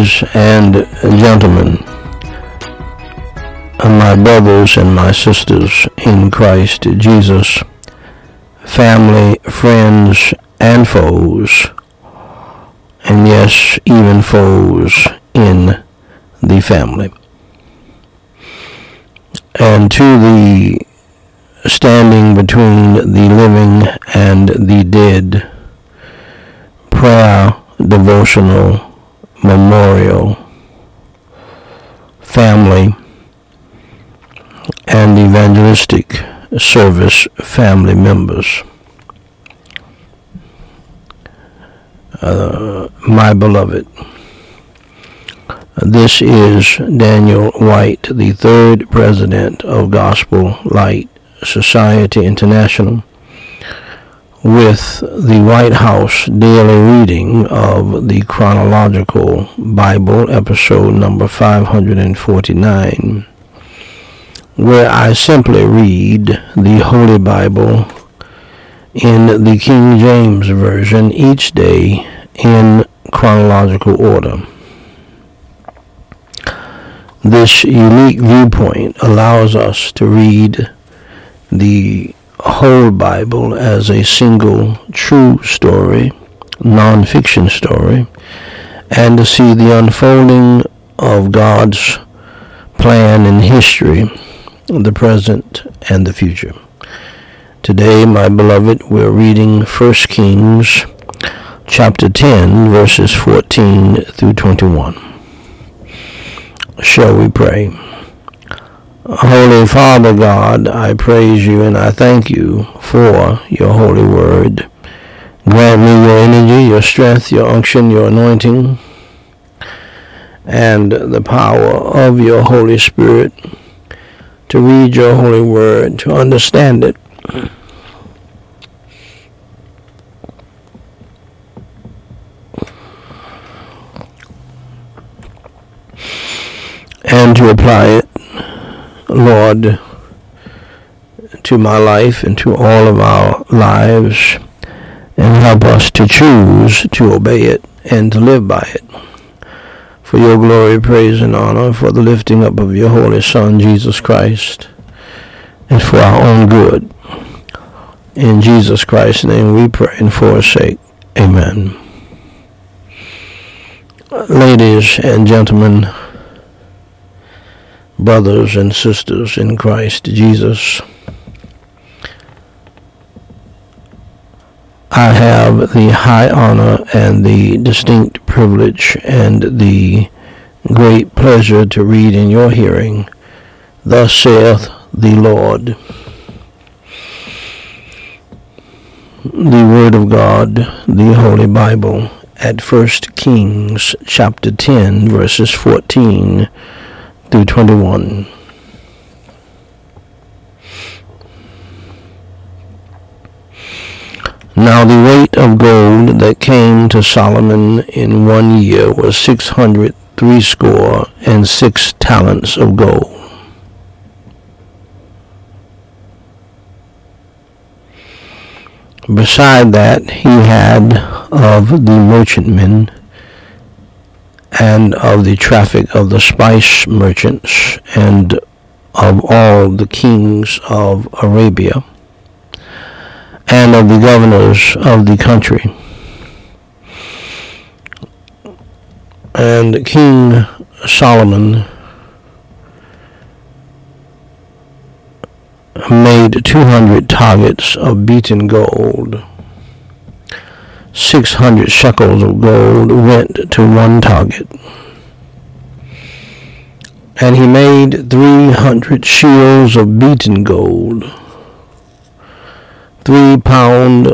ladies and gentlemen, my brothers and my sisters in Christ Jesus, family, friends, and foes, and yes, even foes in the family. And to the standing between the living and the dead prayer devotional memorial family and evangelistic service family members, my beloved, this is Daniel Whyte III, President of Gospel Light Society International, with the Whyte House Daily Reading of the Chronological Bible, episode number 549, where I simply read the Holy Bible in the King James Version each day in chronological order. This unique viewpoint allows us to read the whole Bible as a single true story, non-fiction story, and to see the unfolding of God's plan in history, the present and the future. Today, my beloved, we're reading 1 Kings chapter 10, verses 14 through 21. Shall we pray? Holy Father God, I praise you and I thank you for your holy word. Grant me your energy, your strength, your unction, your anointing, and the power of your Holy Spirit to read your holy word, to understand it, and to apply it, Lord, to my life and to all of our lives, and help us to choose to obey it and to live by it. For your glory, praise, and honor, for the lifting up of your holy Son, Jesus Christ, and for our own good. In Jesus Christ's name we pray and for his sake. Amen. Ladies and gentlemen, brothers and sisters in Christ Jesus, I have the high honor and the distinct privilege and the great pleasure to read in your hearing, Thus saith the Lord, the Word of God, the Holy Bible, at 1 Kings chapter 10, verses 14 through 21. Now the weight of gold that came to Solomon in 1 year was 666 talents of gold. Beside that he had of the merchantmen and of the traffic of the spice merchants, and of all the kings of Arabia, and of the governors of the country. And King Solomon made 200 targets of beaten gold. 600 shekels of gold went to one target. And he made 300 shields of beaten gold. 3 pounds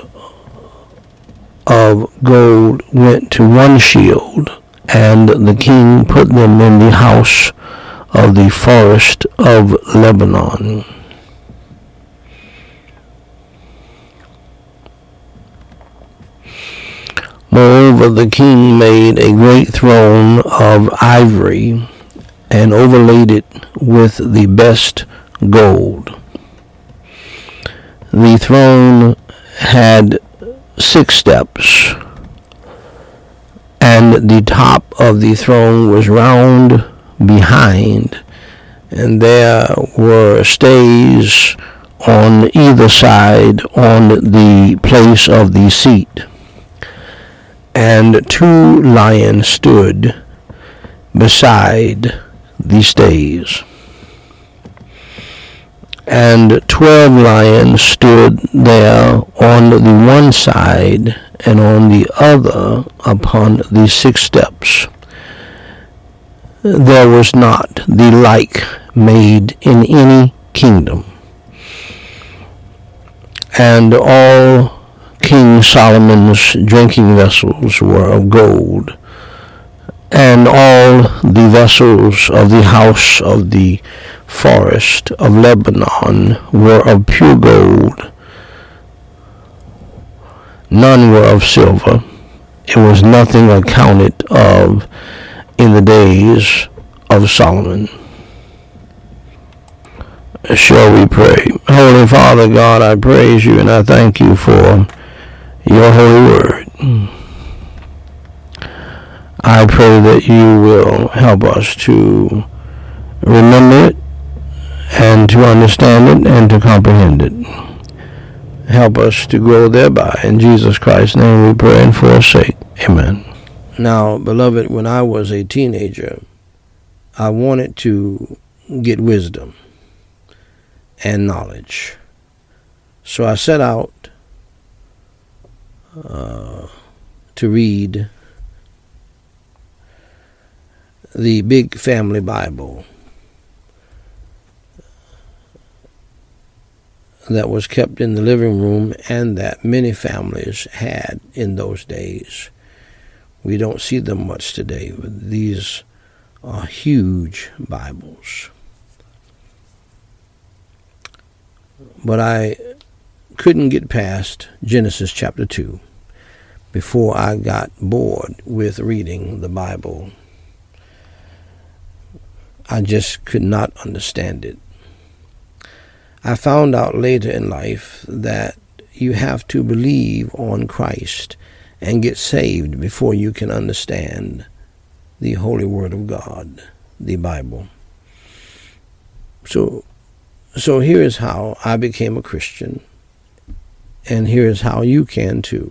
of gold went to one shield, and the king put them in the house of the forest of Lebanon. Moreover, the king made a great throne of ivory and overlaid it with the best gold. The throne had 6 steps, and the top of the throne was round behind, and there were stays on either side on the place of the seat. And two lions stood beside the stays. And 12 lions stood there on the one side, and on the other upon the 6 steps. There was not the like made in any kingdom. And all King Solomon's drinking vessels were of gold, and all the vessels of the house of the forest of Lebanon were of pure gold. None were of silver. It was nothing accounted of in the days of Solomon. Shall we pray? Holy Father God, I praise you and I thank you for your holy word. I pray that you will help us to remember it and to understand it and to comprehend it. Help us to grow thereby. In Jesus Christ's name we pray and for his sake. Amen. Now, beloved, when I was a teenager, I wanted to get wisdom and knowledge. So I set out to read the Big Family Bible that was kept in the living room and that many families had in those days. We don't see them much today, but these are huge Bibles. But I couldn't get past Genesis chapter 2 before I got bored with reading the Bible. I just could not understand it. I found out later in life that you have to believe on Christ and get saved before you can understand the Holy Word of God, the Bible. So here is how I became a Christian, and here is how you can too.